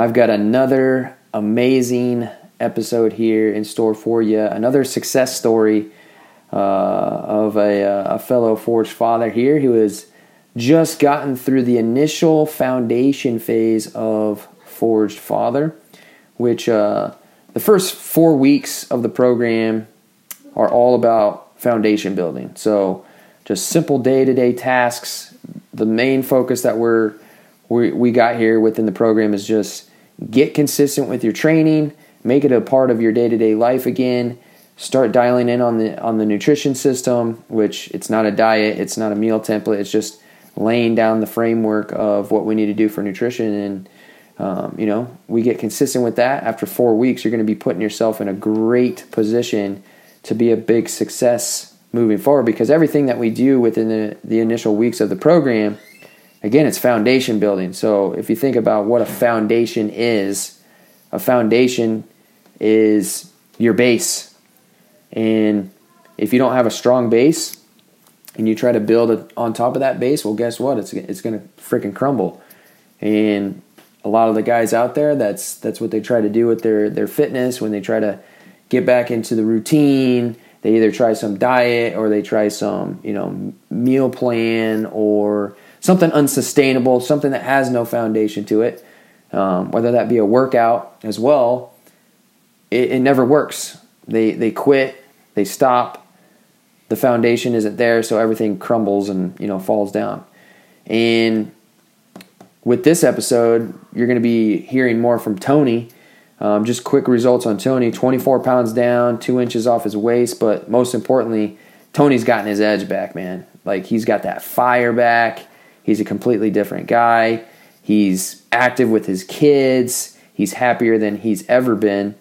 I've got another amazing episode here in store for you. Another success story of a fellow Forged Father here who has just gotten through the initial foundation phase of Forged Father, which the first 4 weeks of the program are all about foundation building. So just simple day-to-day tasks. The main focus that we got here within the program is just get consistent with your training, make it a part of your day-to-day life again, start dialing in on the nutrition system, which it's not a diet, it's not a meal template, it's just laying down the framework of what we need to do for nutrition. And, we get consistent with that. After 4 weeks, you're going to be putting yourself in a great position to be a big success moving forward, because everything that we do within the initial weeks of the program, again, it's foundation building. So if you think about what a foundation is your base. And if you don't have a strong base and you try to build it on top of that base, well, guess what? It's going to freaking crumble. And a lot of the guys out there, that's what they try to do with their fitness. When they try to get back into the routine, they either try some diet or they try some, meal plan or something unsustainable, something that has no foundation to it, whether that be a workout as well. It never works. They quit, they stop, the foundation isn't there, so everything crumbles and falls down. And with this episode, you're going to be hearing more from Tony. Just quick results on Tony: 24 pounds down, 2 inches off his waist, but most importantly, Tony's gotten his edge back, man. Like, he's got that fire back. He's a completely different guy. He's active with his kids. He's happier than he's ever been.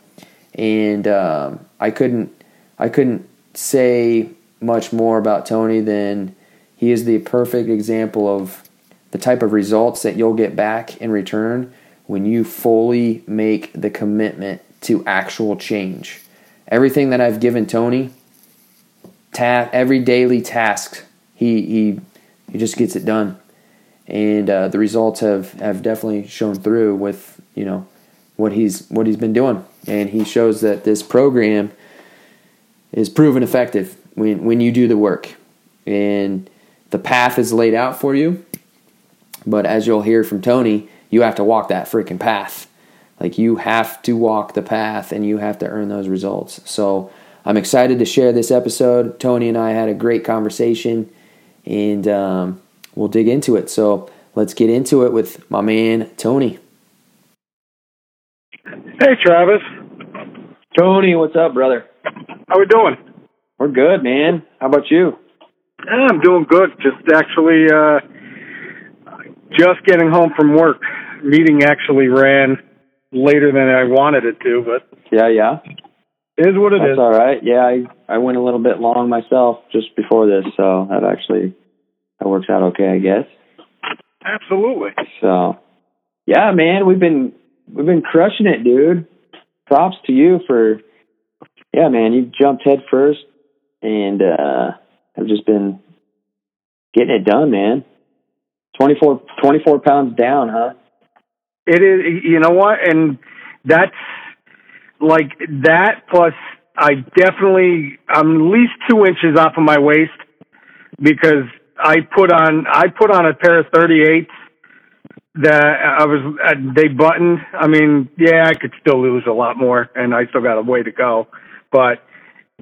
And I couldn't say much more about Tony than he is the perfect example of the type of results that you'll get back in return when you fully make the commitment to actual change. Everything that I've given Tony, every daily task, he just gets it done. And the results have definitely shown through with what he's been doing. And he shows that this program is proven effective when you do the work. And the path is laid out for you, but as you'll hear from Tony, you have to walk that freaking path. Like, you have to walk the path and you have to earn those results. So I'm excited to share this episode. Tony and I had a great conversation, and we'll dig into it. So let's get into it with my man, Tony. Hey, Travis. Tony, what's up, brother? How we doing? We're good, man. How about you? I'm doing good. Just actually just getting home from work. Meeting actually ran later than I wanted it to, but... Yeah. It is what it is. That's all right. Yeah, I went a little bit long myself just before this, so that works out okay, I guess. Absolutely. So, yeah, man, we've been crushing it, dude. Props to you for, you jumped head first, and I've just been getting it done, man. 24 pounds down, huh? It is, you know what, and that's, like, that plus I'm at least 2 inches off of my waist, because I put on a pair of 38s. They buttoned. I mean, yeah, I could still lose a lot more, and I still got a way to go. But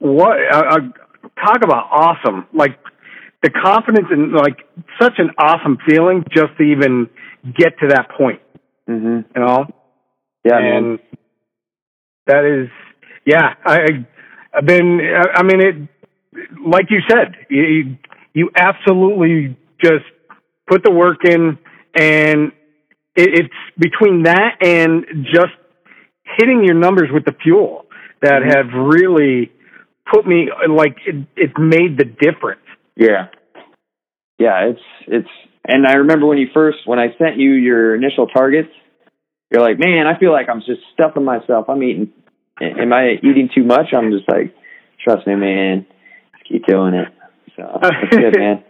talk about awesome! Like, the confidence and like such an awesome feeling just to even get to that point. Mm-hmm. You know? Yeah. And man, that is, yeah. I've been. I mean, it. Like you said, you absolutely just put the work in. And it's between that and just hitting your numbers with the fuel that have really put me, like, it made the difference. Yeah. Yeah, it's, and I remember when I sent you your initial targets, you're like, man, I feel like I'm just stuffing myself. Am I eating too much? I'm just like, trust me, man, just keep doing it. So, it's good, man.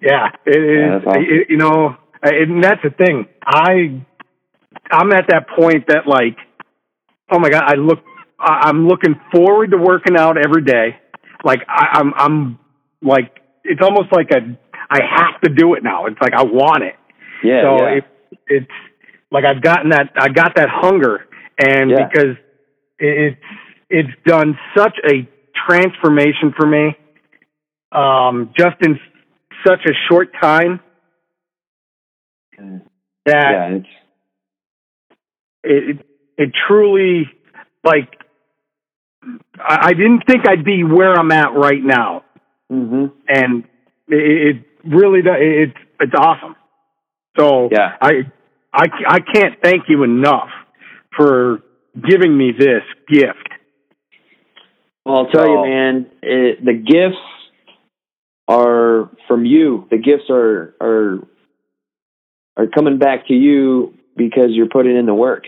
Yeah, it is, awesome. And that's the thing. I I'm at that point that, like, oh my God, I'm looking forward to working out every day. Like I'm like, it's almost like I have to do it now. It's like, I want it. Yeah. So yeah. It's like, I got that hunger, and yeah. because it's done such a transformation for me, just in such a short time that yeah, it truly, like, I didn't think I'd be where I'm at right now. Mm-hmm. And it really does. It's awesome. So yeah. I can't thank you enough for giving me this gift. Well, I'll tell you, man, the gifts are from you. The gifts are coming back to you because you're putting in the work.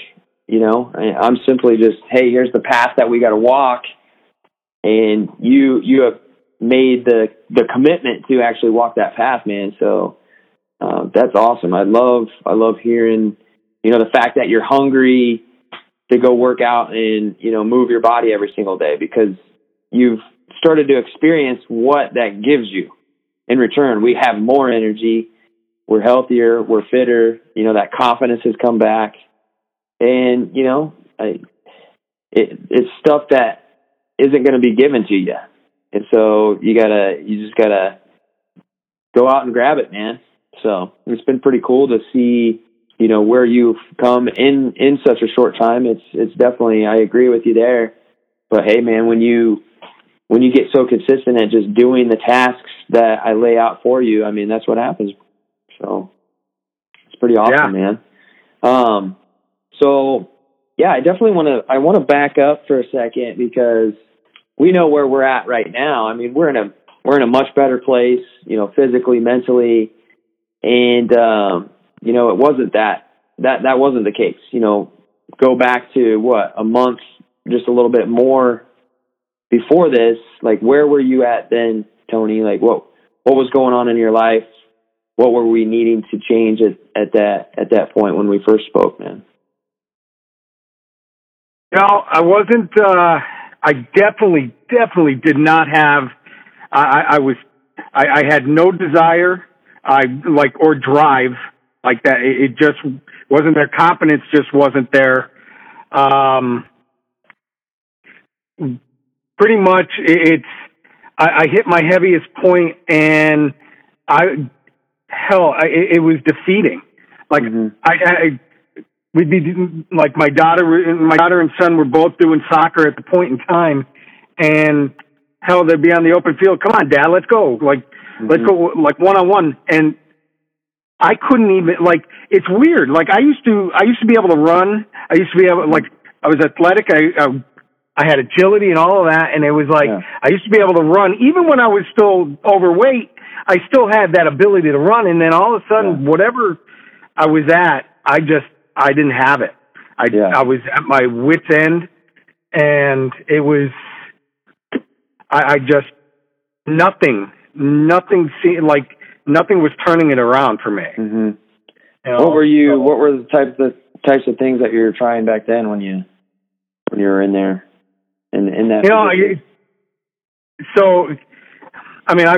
You know, I'm simply just, hey, here's the path that we got to walk, and you have made the commitment to actually walk that path, man. So that's awesome. I love hearing, you know, the fact that you're hungry to go work out and, you know, move your body every single day, because you've started to experience what that gives you in return. We have more energy, we're healthier, we're fitter. You know, that confidence has come back. And, you know, it's stuff that isn't going to be given to you. And so you just gotta go out and grab it, man. So it's been pretty cool to see, you know, where you've come in such a short time. It's definitely, I agree with you there, but hey, man, when you get so consistent at just doing the tasks that I lay out for you, I mean, that's what happens. So it's pretty awesome, yeah. man. So, yeah, I definitely want to back up for a second, because we know where we're at right now. I mean, we're in a much better place, you know, physically, mentally, and you know, it wasn't that wasn't the case. You know, go back to what, a month, just a little bit more before this. Like, where were you at then, Tony? Like, what was going on in your life? What were we needing to change at that point when we first spoke, man? No, I wasn't. I definitely did not have. I was. I had no desire. I like or drive like that. It just wasn't there. Confidence just wasn't there. Pretty much, it's. I hit my heaviest point, and it was defeating. Like mm-hmm. We'd be like my daughter and son were both doing soccer at the point in time, and hell, they'd be on the open field. Come on, Dad, let's go. Like, mm-hmm. let's go, like 1-on-1. And I couldn't even, like, it's weird. Like I used to be able to run. I used to be able, like, I was athletic. I had agility and all of that. And it was like, yeah. I used to be able to run. Even when I was still overweight, I still had that ability to run. And then all of a sudden, yeah. whatever I was at, I didn't have it. I was at my wit's end, and it was, I just, nothing was turning it around for me. Mm-hmm. You know, what were the types of things that you were trying back then when you were in there in that? You know, I mean, I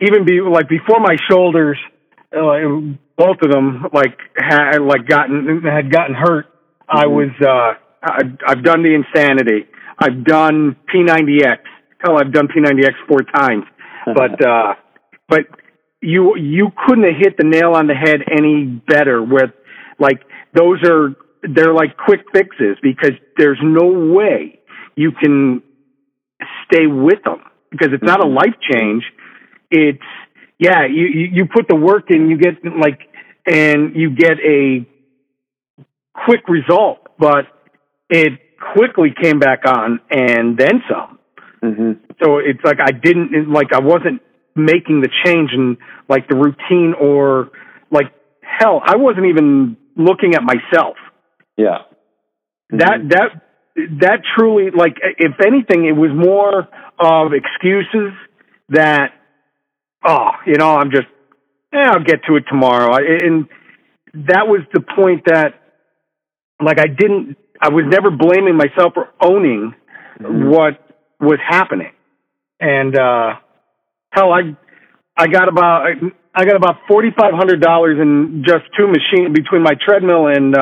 even be like before my shoulders, both of them had gotten hurt. Mm-hmm. I've done the Insanity. I've done P90X. Hell, I've done P90X 4 times. But you couldn't have hit the nail on the head any better with, like, they're like quick fixes, because there's no way you can stay with them, because it's not a life change. It's, yeah, you put the work in, you get like, and you get a quick result, but it quickly came back on and then some. Mm-hmm. So it's like I wasn't making the change in, like, the routine, or like, hell, I wasn't even looking at myself. Yeah. Mm-hmm. That truly, like, if anything, it was more of excuses that, oh, you know, I'm just, I'll get to it tomorrow. And that was the point that like I was never blaming myself for owning what was happening. And hell, I got about $4,500 in just two machines between my treadmill and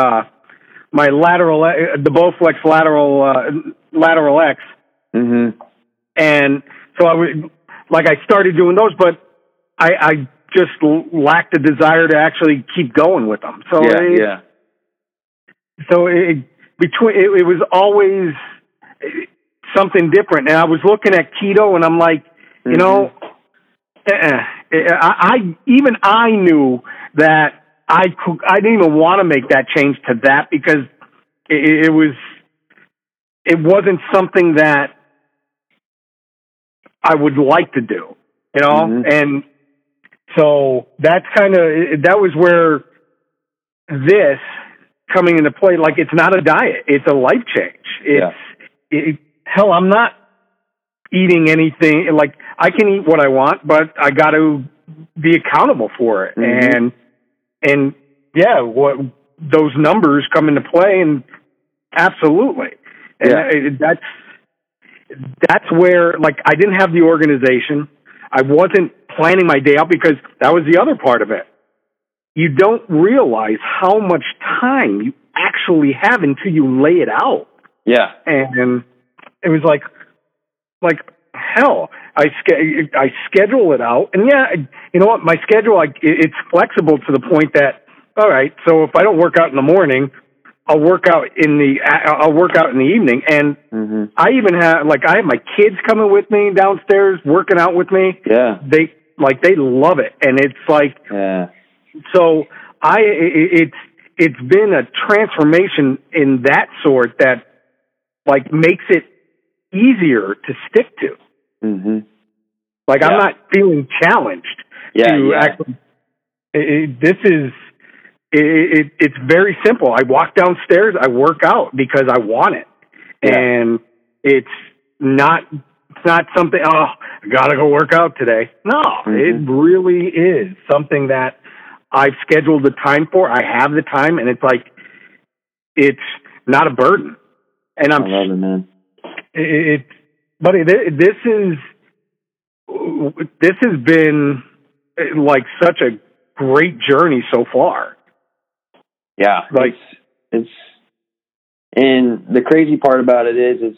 my lateral, the Bowflex lateral X. Mm-hmm. And so I started doing those, but I just lacked the desire to actually keep going with them. So it was always something different. And I was looking at keto, and I'm like, you know, I knew that I didn't even want to make that change to that, because it wasn't something that I would like to do, you know? Mm-hmm. And so that was where this coming into play. Like, it's not a diet. It's a life change. Hell, I'm not eating anything. Like, I can eat what I want, but I got to be accountable for it. Mm-hmm. And yeah, what those numbers come into play, and absolutely. And that's where, like, I didn't have the organization. I wasn't planning my day out, because that was the other part of it. You don't realize how much time you actually have until you lay it out. Yeah. And it was like hell, I schedule it out. And you know what? My schedule, it's flexible to the point that, all right, so if I don't work out in the morning, I'll work out in the evening. And I even have, like, I have my kids coming with me downstairs, working out with me. Yeah. They love it. And it's like, so it's been a transformation in that sort that, like, makes it easier to stick to. Mm-hmm. Like, I'm not feeling challenged to actually, it's very simple. I walk downstairs, I work out because I want it. Yeah. And it's not something, oh, I got to go work out today. No, it really is something that I've scheduled the time for. I have the time, and it's like, it's not a burden. And I love it, man. This has been like such a great journey so far. Yeah. Like, and the crazy part about it is,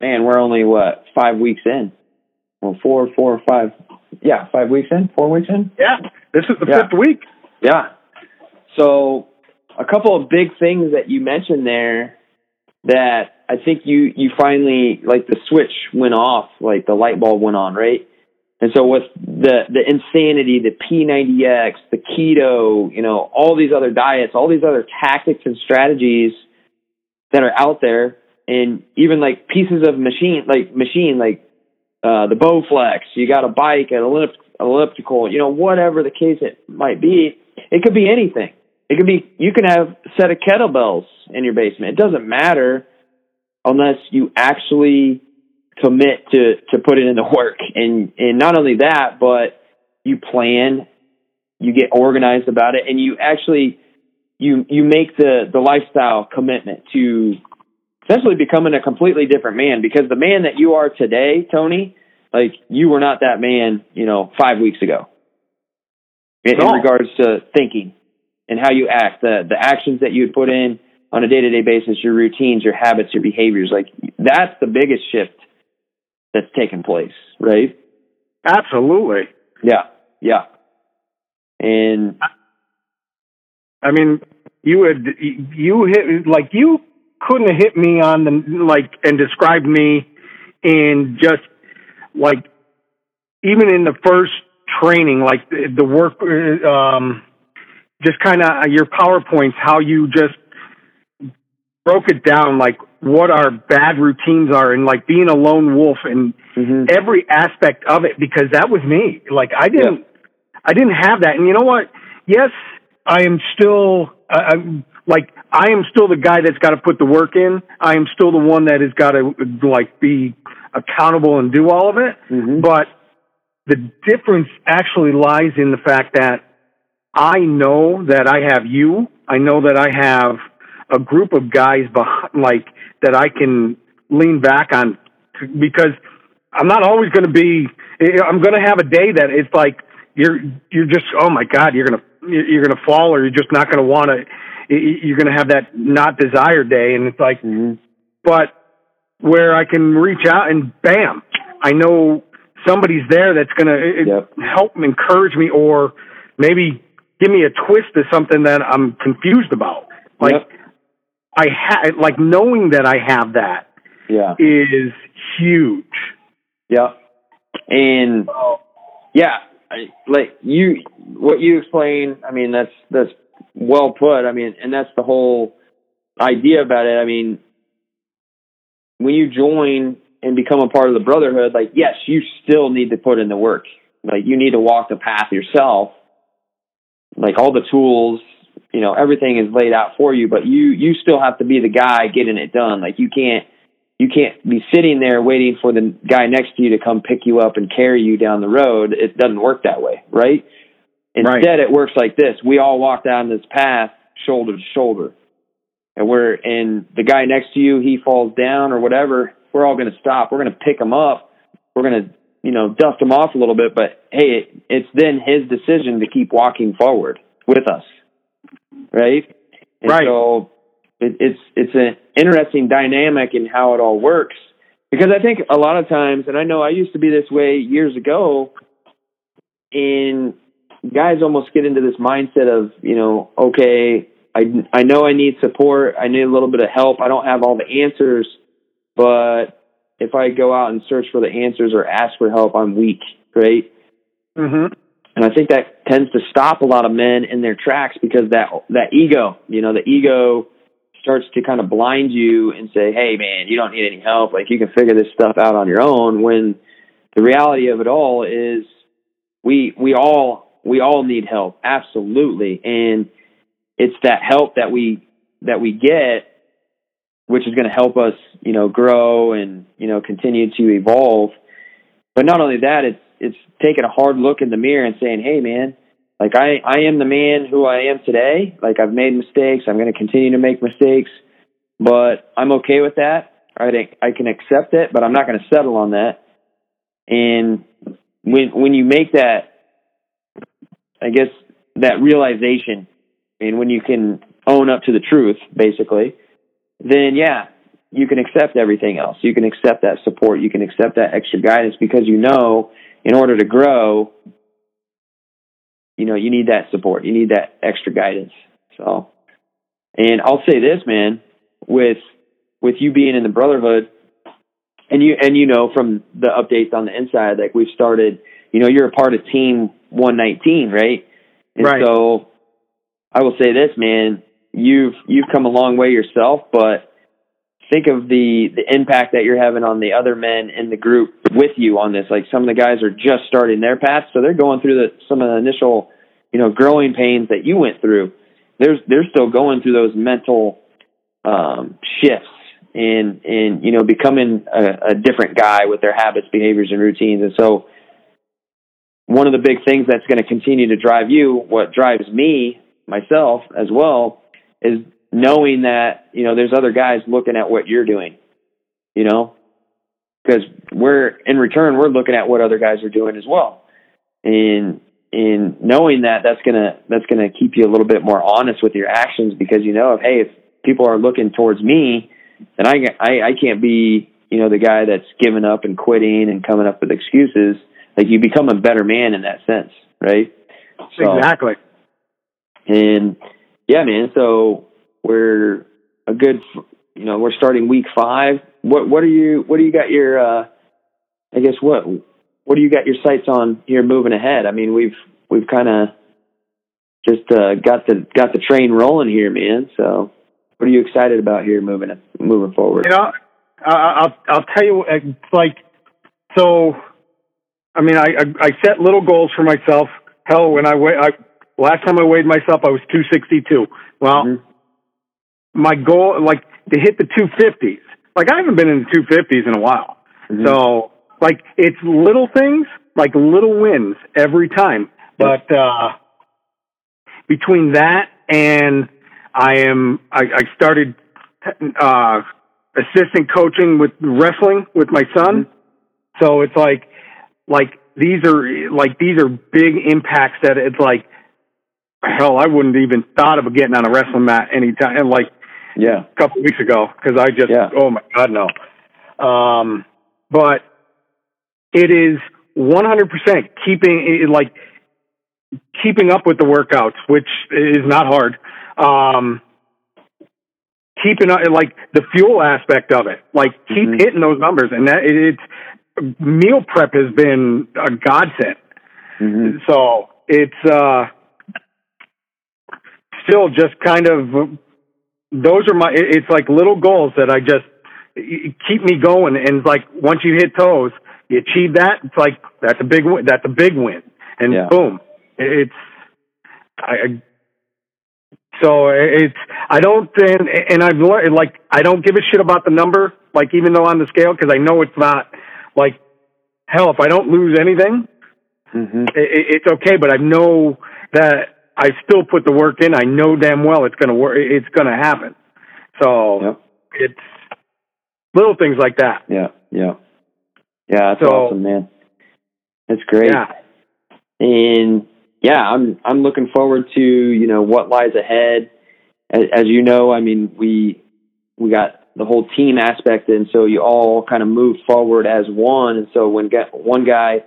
man, we're only, 5 weeks in? Well, 4 or 5. Yeah, 5 weeks in? 4 weeks in? Yeah. This is the fifth week. Yeah. So a couple of big things that you mentioned there that I think you finally, like, the switch went off, like the light bulb went on, right? And so with the Insanity, the P90X, the keto, you know, all these other diets, all these other tactics and strategies that are out there, and even like pieces of machine, like the Bowflex, you got a bike, an elliptical, you know, whatever the case it might be, it could be anything. It could be, you can have a set of kettlebells in your basement. It doesn't matter unless you actually commit to put it into work. And not only that, but you plan, you get organized about it, and you actually, you make the lifestyle commitment to essentially becoming a completely different man, because the man that you are today, Tony, like, you were not that man, you know, 5 weeks ago in regards to thinking and how you act, the actions that you put in on a day-to-day basis, your routines, your habits, your behaviors. Like, that's the biggest shift that's taken place, right? Absolutely. Yeah. And I mean, you couldn't have hit me on the, like, and described me in just, like, even in the first training, like the work, just kind of your PowerPoints, how you just broke it down, like, what our bad routines are, and like being a lone wolf and every aspect of it, because that was me. Like, I didn't have that. And you know what? Yes, I am still, I am still the guy that's got to put the work in. I am still the one that has got to, like, be accountable and do all of it. Mm-hmm. But the difference actually lies in the fact that I know that I have you. I know that I have a group of guys behind, like, that I can lean back on, because I'm not always going to be, I'm going to have a day that it's like, you're just, oh my God, you're going to fall, or you're just not going to want to, you're going to have that not desired day. And it's like, but where I can reach out and bam, I know somebody's there that's going to help and encourage me, or maybe give me a twist to something that I'm confused about. Like like knowing that I have that is huge. Yeah. And what you explained, I mean, that's well put. I mean, and that's the whole idea about it. I mean, when you join and become a part of the brotherhood, like, yes, you still need to put in the work. Like, you need to walk the path yourself. Like, all the tools, you know, everything is laid out for you, but you still have to be the guy getting it done. Like, you can't be sitting there waiting for the guy next to you to come pick you up and carry you down the road. It doesn't work that way, right? Instead, it works like this. We all walk down this path shoulder to shoulder. And the guy next to you, he falls down or whatever, we're all going to stop. We're going to pick him up. We're going to, dust him off a little bit. But, hey, it's then his decision to keep walking forward with us, right? And so it's an interesting dynamic in how it all works, because I think a lot of times, and I know I used to be this way years ago, and guys almost get into this mindset of, okay, I know I need support. I need a little bit of help. I don't have all the answers, but if I go out and search for the answers or ask for help, I'm weak, right? Mm-hmm. And I think that tends to stop a lot of men in their tracks, because that ego, the ego starts to kind of blind you and say, hey, man, you don't need any help. Like, you can figure this stuff out on your own, when the reality of it all is we all need help. Absolutely. And it's that help that we get, which is going to help us, grow and, continue to evolve. But not only that, it's taking a hard look in the mirror and saying, hey, man, like, I am the man who I am today. Like, I've made mistakes. I'm going to continue to make mistakes, but I'm okay with that. I can accept it, but I'm not going to settle on that. And when you make that, I guess, that realization, and when you can own up to the truth, basically, then, you can accept everything else. You can accept that support. You can accept that extra guidance, because in order to grow, you need that support. You need that extra guidance. So, and I'll say this, man, with you being in the brotherhood, and from the updates on the inside, like, we've started, you're a part of Team 119, right? And so I will say this, man, you've come a long way yourself, but think of the impact that you're having on the other men in the group with you on this. Like, some of the guys are just starting their path, so they're going through some of the initial, growing pains that you went through. They're still going through those mental shifts and becoming a different guy with their habits, behaviors, and routines. And so one of the big things that's going to continue to drive you, what drives me, myself as well, is knowing that, there's other guys looking at what you're doing, because in return, we're looking at what other guys are doing as well. And knowing that, that's going to keep you a little bit more honest with your actions, because, if people are looking towards me, then I can't be, the guy that's giving up and quitting and coming up with excuses. Like, you become a better man in that sense. Right. So, exactly. And, yeah, man. So we're a good, we're starting week 5. What do you got your sights on here moving ahead? I mean, we've kind of just got the train rolling here, man. So what are you excited about here moving forward? I'll tell you, like, so, I mean, I set little goals for myself. Hell, when last time I weighed myself, I was 262. Well, my goal, like, to hit the 250s. Like, I haven't been in the 250s in a while. Mm-hmm. So, like, it's little things, like little wins every time. But between that and I started assistant coaching with wrestling with my son. Mm-hmm. So it's these are big impacts that it's like, hell, I wouldn't even thought of getting on a wrestling mat anytime. And a couple of weeks ago, because I just, oh my God, no. But it is 100% keeping up with the workouts, which is not hard. Keeping up, the fuel aspect of it, keep mm-hmm. hitting those numbers, and that it's meal prep has been a godsend. Mm-hmm. So it's still just kind of those are my. It's like little goals that I just keep me going, and once you hit those, you achieve that. It's that's a big win. That's a big win, and boom, it's I. So it's, I don't, and I've learned, I don't give a shit about the number, even though on the scale, because I know it's not, hell, if I don't lose anything, mm-hmm. it's okay, but I know that I still put the work in. I know damn well it's going to work, it's going to happen. So it's little things like that. Yeah, yeah. Yeah, that's awesome, man. That's great. Yeah. And... yeah, I'm looking forward to, what lies ahead. As you know, I mean, we got the whole team aspect, and so you all kind of move forward as one. And so when one guy,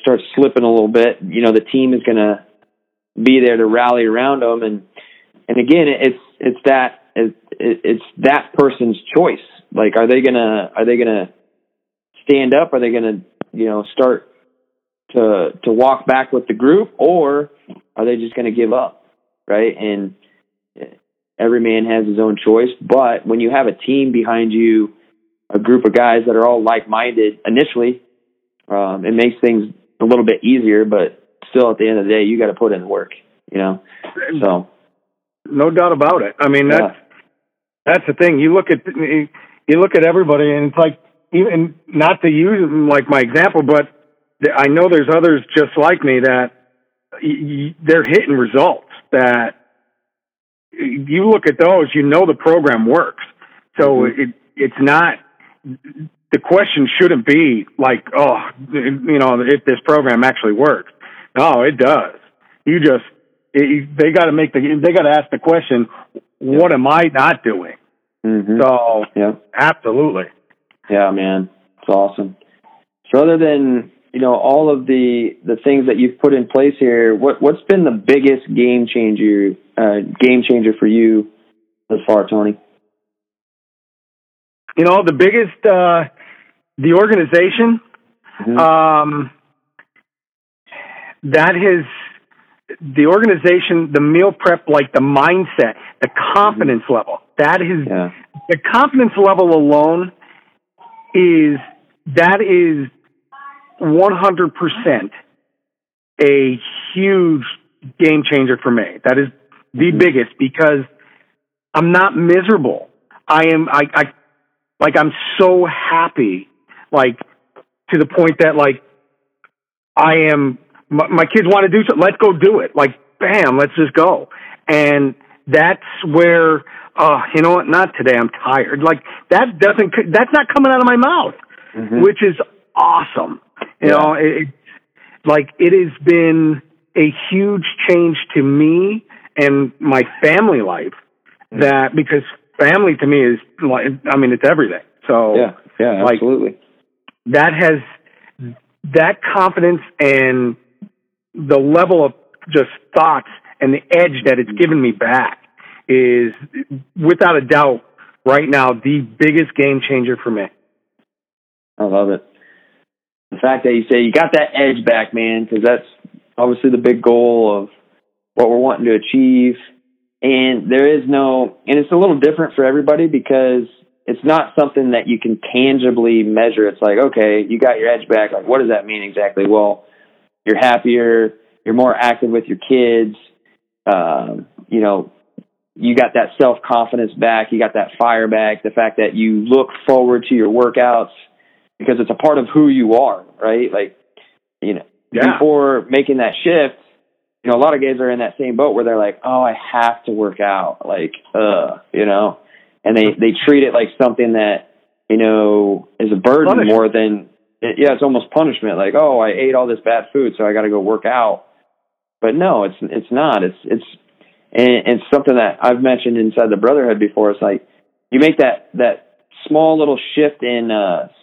starts slipping a little bit, the team is going to be there to rally around him. And again, it's that person's choice. Are they gonna stand up? Are they gonna start to walk back with the group, or are they just going to give up? Right. And every man has his own choice, but when you have a team behind you, a group of guys that are all like-minded initially, it makes things a little bit easier, but still at the end of the day, you got to put in work, so no doubt about it. I mean, that's the thing. You look at everybody, and it's even not to use them my example, but I know there's others just like me that they're hitting results that you look at those, the program works. So mm-hmm. it's not, the question shouldn't be if this program actually works. No, it does. You just, they got to they got to ask the question, what am I not doing? Mm-hmm. So absolutely. Yeah, man. It's awesome. So other than, all of the things that you've put in place here, what's been the biggest game changer for you thus far, Tony? The biggest, the organization, mm-hmm. The organization, the meal prep, the mindset, the confidence mm-hmm. level, the confidence level alone is 100% a huge game changer for me. That is the mm-hmm. biggest, because I'm not miserable. I'm so happy, to the point that my kids want to do something. Let's go do it. Bam, let's just go. And that's where, you know what? Not today. I'm tired. That's not coming out of my mouth, mm-hmm. which is awesome. It has been a huge change to me and my family life, that because family to me is it's everything. So yeah, absolutely. That confidence and the level of just thoughts and the edge that it's given me back is without a doubt right now the biggest game changer for me. I love it. The fact that you say you got that edge back, man, because that's obviously the big goal of what we're wanting to achieve. And it's a little different for everybody, because it's not something that you can tangibly measure. It's okay, you got your edge back. What does that mean exactly? Well, you're happier, you're more active with your kids. You got that self-confidence back. You got that fire back. The fact that you look forward to your workouts, because it's a part of who you are, right? Before making that shift, you know, a lot of guys are in that same boat where they're like, oh, I have to work out, like, you know, and they treat it like something that, you know, is a burden more than, yeah, it's almost punishment. Like, oh, I ate all this bad food, so I got to go work out. But no, it's not. It's something that I've mentioned inside the brotherhood before. It's like you make that small little shift in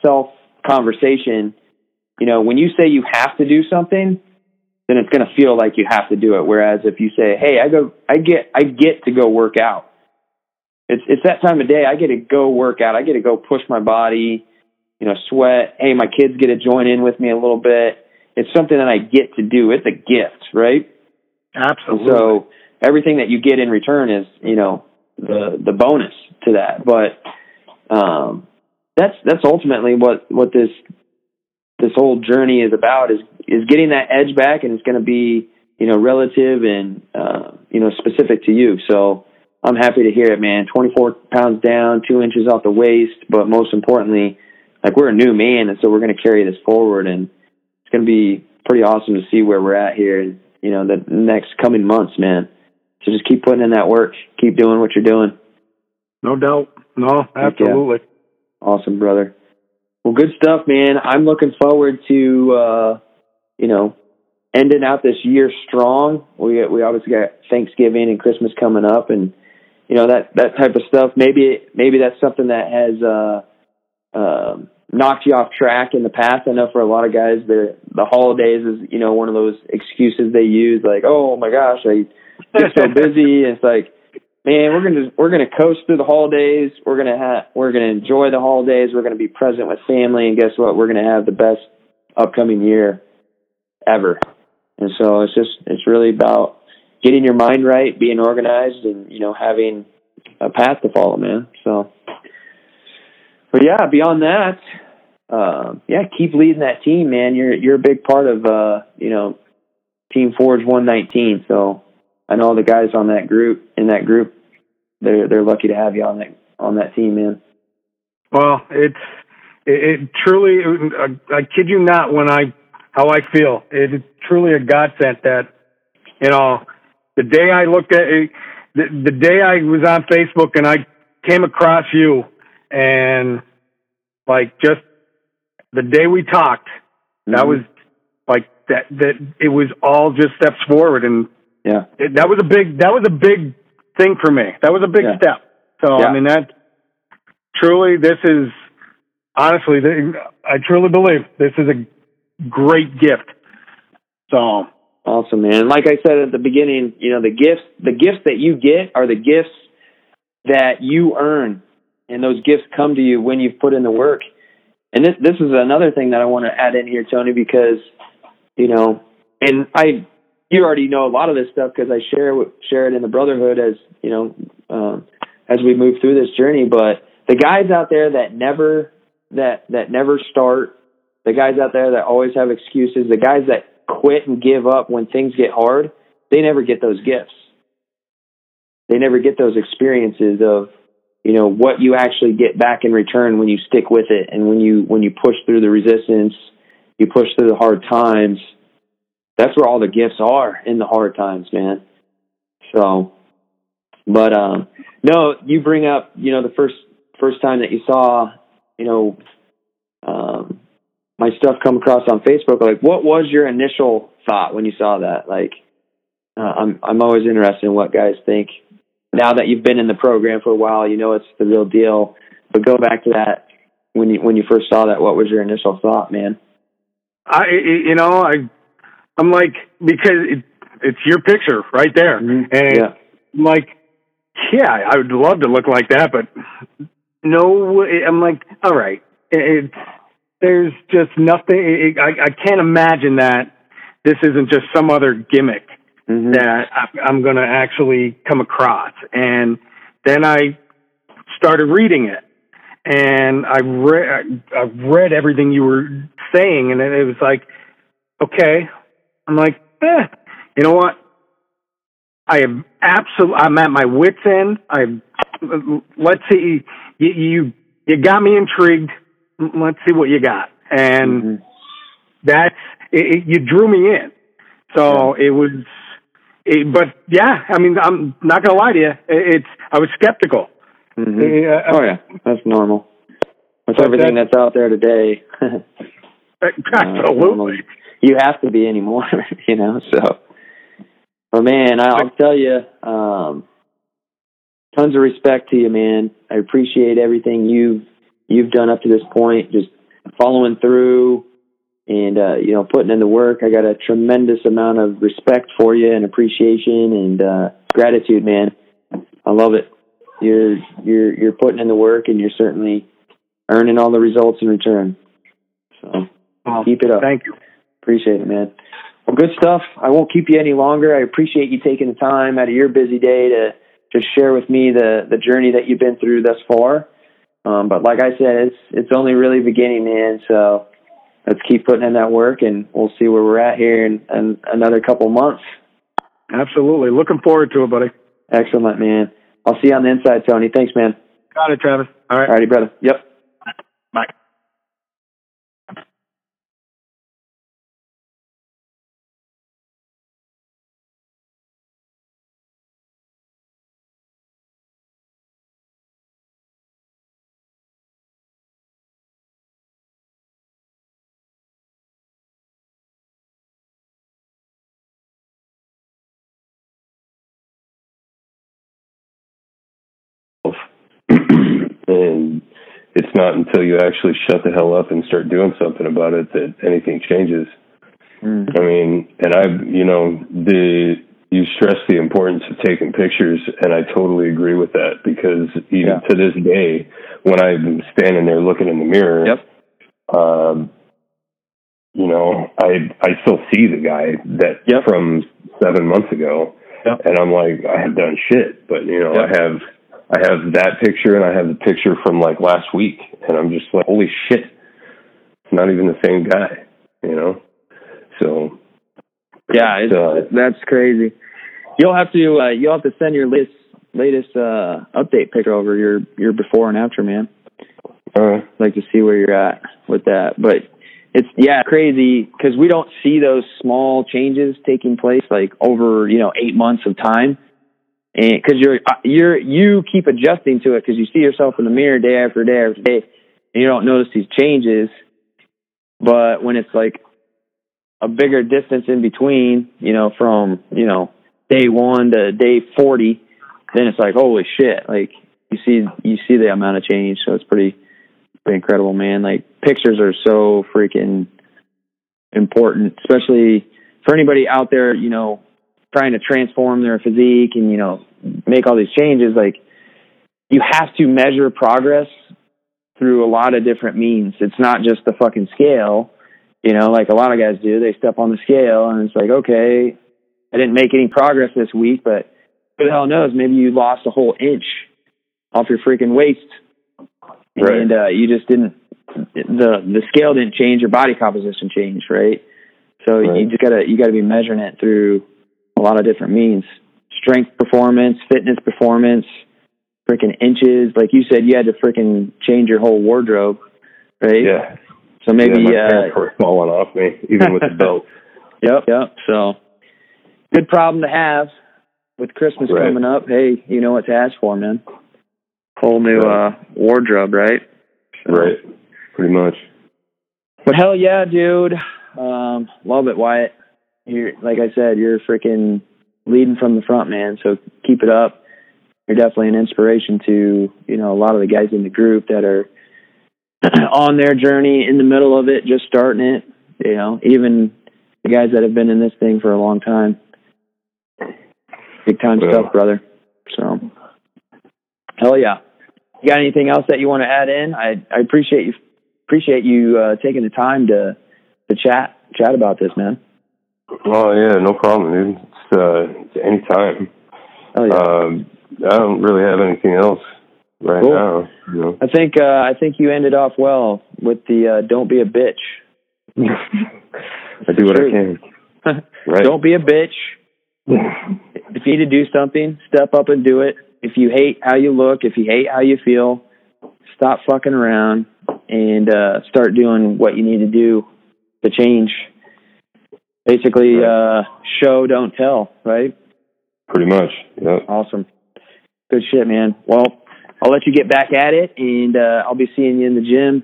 self conversation. You know, when you say you have to do something, then it's going to feel like you have to do it. Whereas if you say, hey, I get to go work out. It's that time of day. I get to go work out. I get to go push my body, you know, sweat. Hey, my kids get to join in with me a little bit. It's something that I get to do. It's a gift, right? Absolutely. And so everything that you get in return is, you know, the bonus to that. But that's ultimately what this whole journey is about, is getting that edge back, and it's going to be, you know, relative and, you know, specific to you. So I'm happy to hear it, man. 24 pounds down, 2 inches off the waist, but most importantly, like, we're a new man, and so we're going to carry this forward, and it's going to be pretty awesome to see where we're at here in, you know, the next coming months, man. So just keep putting in that work. Keep doing what you're doing. No doubt. No, absolutely. Yeah. Awesome, brother. Well, good stuff, man. I'm looking forward to, you know, ending out this year strong. We obviously got Thanksgiving and Christmas coming up, and, you know, that type of stuff. Maybe that's something that has knocked you off track in the past. I know for a lot of guys, the holidays is, you know, one of those excuses they use, like, oh my gosh, I get so busy. And it's like, man, we're gonna coast through the holidays. We're gonna enjoy the holidays. We're gonna be present with family, and guess what? We're gonna have the best upcoming year ever. And so it's really about getting your mind right, being organized, and, you know, having a path to follow, man. So, but yeah, beyond that, yeah, keep leading that team, man. You're a big part of, you know, Team Forge 119. So I know the guys on that group, they're lucky to have you on that team, man. Well, it truly, I kid you not, how I feel. It's truly a godsend that, you know, the day I looked at it, the day I was on Facebook and I came across you, and like, just the day we talked, that was like that it was all just steps forward. And yeah, that was a big thing for me. That was a big step. So yeah. I mean, that truly, I truly believe this is a great gift. So awesome, man. Like I said at the beginning, you know, the gifts that you get are the gifts that you earn. And those gifts come to you when you've put in the work. And this is another thing that I want to add in here, Tony, because, you know, and you already know a lot of this stuff because I share it in the brotherhood as, you know, as we move through this journey. But the guys out there that never start, the guys out there that always have excuses, the guys that quit and give up when things get hard, they never get those gifts. They never get those experiences of, you know, what you actually get back in return when you stick with it, and when you push through the resistance, you push through the hard times. That's where all the gifts are, in the hard times, man. So, but no, you bring up, you know, the first time that you saw, you know, my stuff come across on Facebook. Like, what was your initial thought when you saw that? Like, I'm always interested in what guys think. Now that you've been in the program for a while, you know it's the real deal. But go back to that when you first saw that. What was your initial thought, man? I'm like, because it's your picture right there, mm-hmm. and yeah. I'm like, yeah, I would love to look like that, but no, I'm like, all right, there's just nothing. I can't imagine that this isn't just some other gimmick. Mm-hmm. that I'm going to actually come across. And then I started reading it, and I read everything you were saying, and it was like, okay, I'm like, you know what? I'm at my wit's end. Let's see, you got me intrigued. Let's see what you got. And mm-hmm. You drew me in. So it was, But yeah, I mean, I'm not gonna lie to you. I was skeptical. Mm-hmm. Oh yeah, that's normal. With everything that's out there today, absolutely, you have to be anymore. You know, so. Well, man, I'll tell you, tons of respect to you, man. I appreciate everything you've done up to this point. Just following through and, you know, putting in the work. I got a tremendous amount of respect for you and appreciation and gratitude, man. I love it. You're putting in the work, and you're certainly earning all the results in return. So keep it up. Thank you. Appreciate it, man. Well, good stuff. I won't keep you any longer. I appreciate you taking the time out of your busy day to just share with me the journey that you've been through thus far. But like I said, it's only really beginning, man. So let's keep putting in that work, and we'll see where we're at here in another couple months. Absolutely. Looking forward to it, buddy. Excellent, man. I'll see you on the inside, Tony. Thanks, man. Got it, Travis. All right. All righty, brother. Yep. Bye. And it's not until you actually shut the hell up and start doing something about it that anything changes. Mm-hmm. I mean, and you stress the importance of taking pictures, and I totally agree with that, because even to this day, when I'm standing there looking in the mirror, you know, I still see the guy that from 7 months ago, and I'm like, I have done shit, but you know, I have that picture, and I have the picture from like last week, and I'm just like, holy shit, it's not even the same guy, you know? So yeah, that's crazy. You'll have to send your latest update picture over, your before and after, man. I'd like to see where you're at with that, but it's crazy, because we don't see those small changes taking place like over 8 months of time. And because you keep adjusting to it, because you see yourself in the mirror day after day after day, and you don't notice these changes. But when it's like a bigger distance in between, from day one to day 40, then it's like, holy shit! Like you see the amount of change. So it's pretty incredible, man. Like pictures are so freaking important, especially for anybody out there, trying to transform their physique and, make all these changes. Like, you have to measure progress through a lot of different means. It's not just the fucking scale, like a lot of guys do. They step on the scale and it's like, okay, I didn't make any progress this week, but who the hell knows? Maybe you lost a whole inch off your freaking waist. Right. And you just didn't, the scale didn't change, your body composition changed, right? So right. You just gotta be measuring it through a lot of different means: strength performance, fitness performance, freaking inches. Like you said, you had to freaking change your whole wardrobe, right? Yeah. So maybe my pants were falling off me, even with the belt. Yep. So good problem to have with Christmas coming up. Hey, you know what to ask for, man. Whole new wardrobe, right? So. Right. Pretty much. But hell yeah, dude. Love it, Wyatt. Like I said, you're freaking leading from the front, man. So keep it up. You're definitely an inspiration to, a lot of the guys in the group that are on their journey, in the middle of it, just starting it, even the guys that have been in this thing for a long time. Big time stuff, brother. So, hell yeah. You got anything else that you want to add in? I appreciate you taking the time to chat about this, man. Oh yeah, no problem, dude. It's any time. Oh, yeah. I don't really have anything else right now. You know? I think you ended off well with the "Don't be a bitch." I do what I can. Right. Don't be a bitch. If you need to do something, step up and do it. If you hate how you look, if you hate how you feel, stop fucking around and start doing what you need to do to change. Basically, show, don't tell, right? Pretty much, yeah. Awesome. Good shit, man. Well, I'll let you get back at it, and I'll be seeing you in the gym,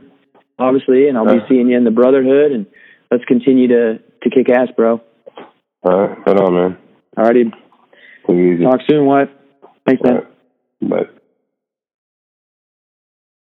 obviously, and I'll be seeing you in the Brotherhood, and let's continue to kick ass, bro. All right. Right on, man. All righty. Talk soon, Wyatt. Thanks, man. Right. Bye.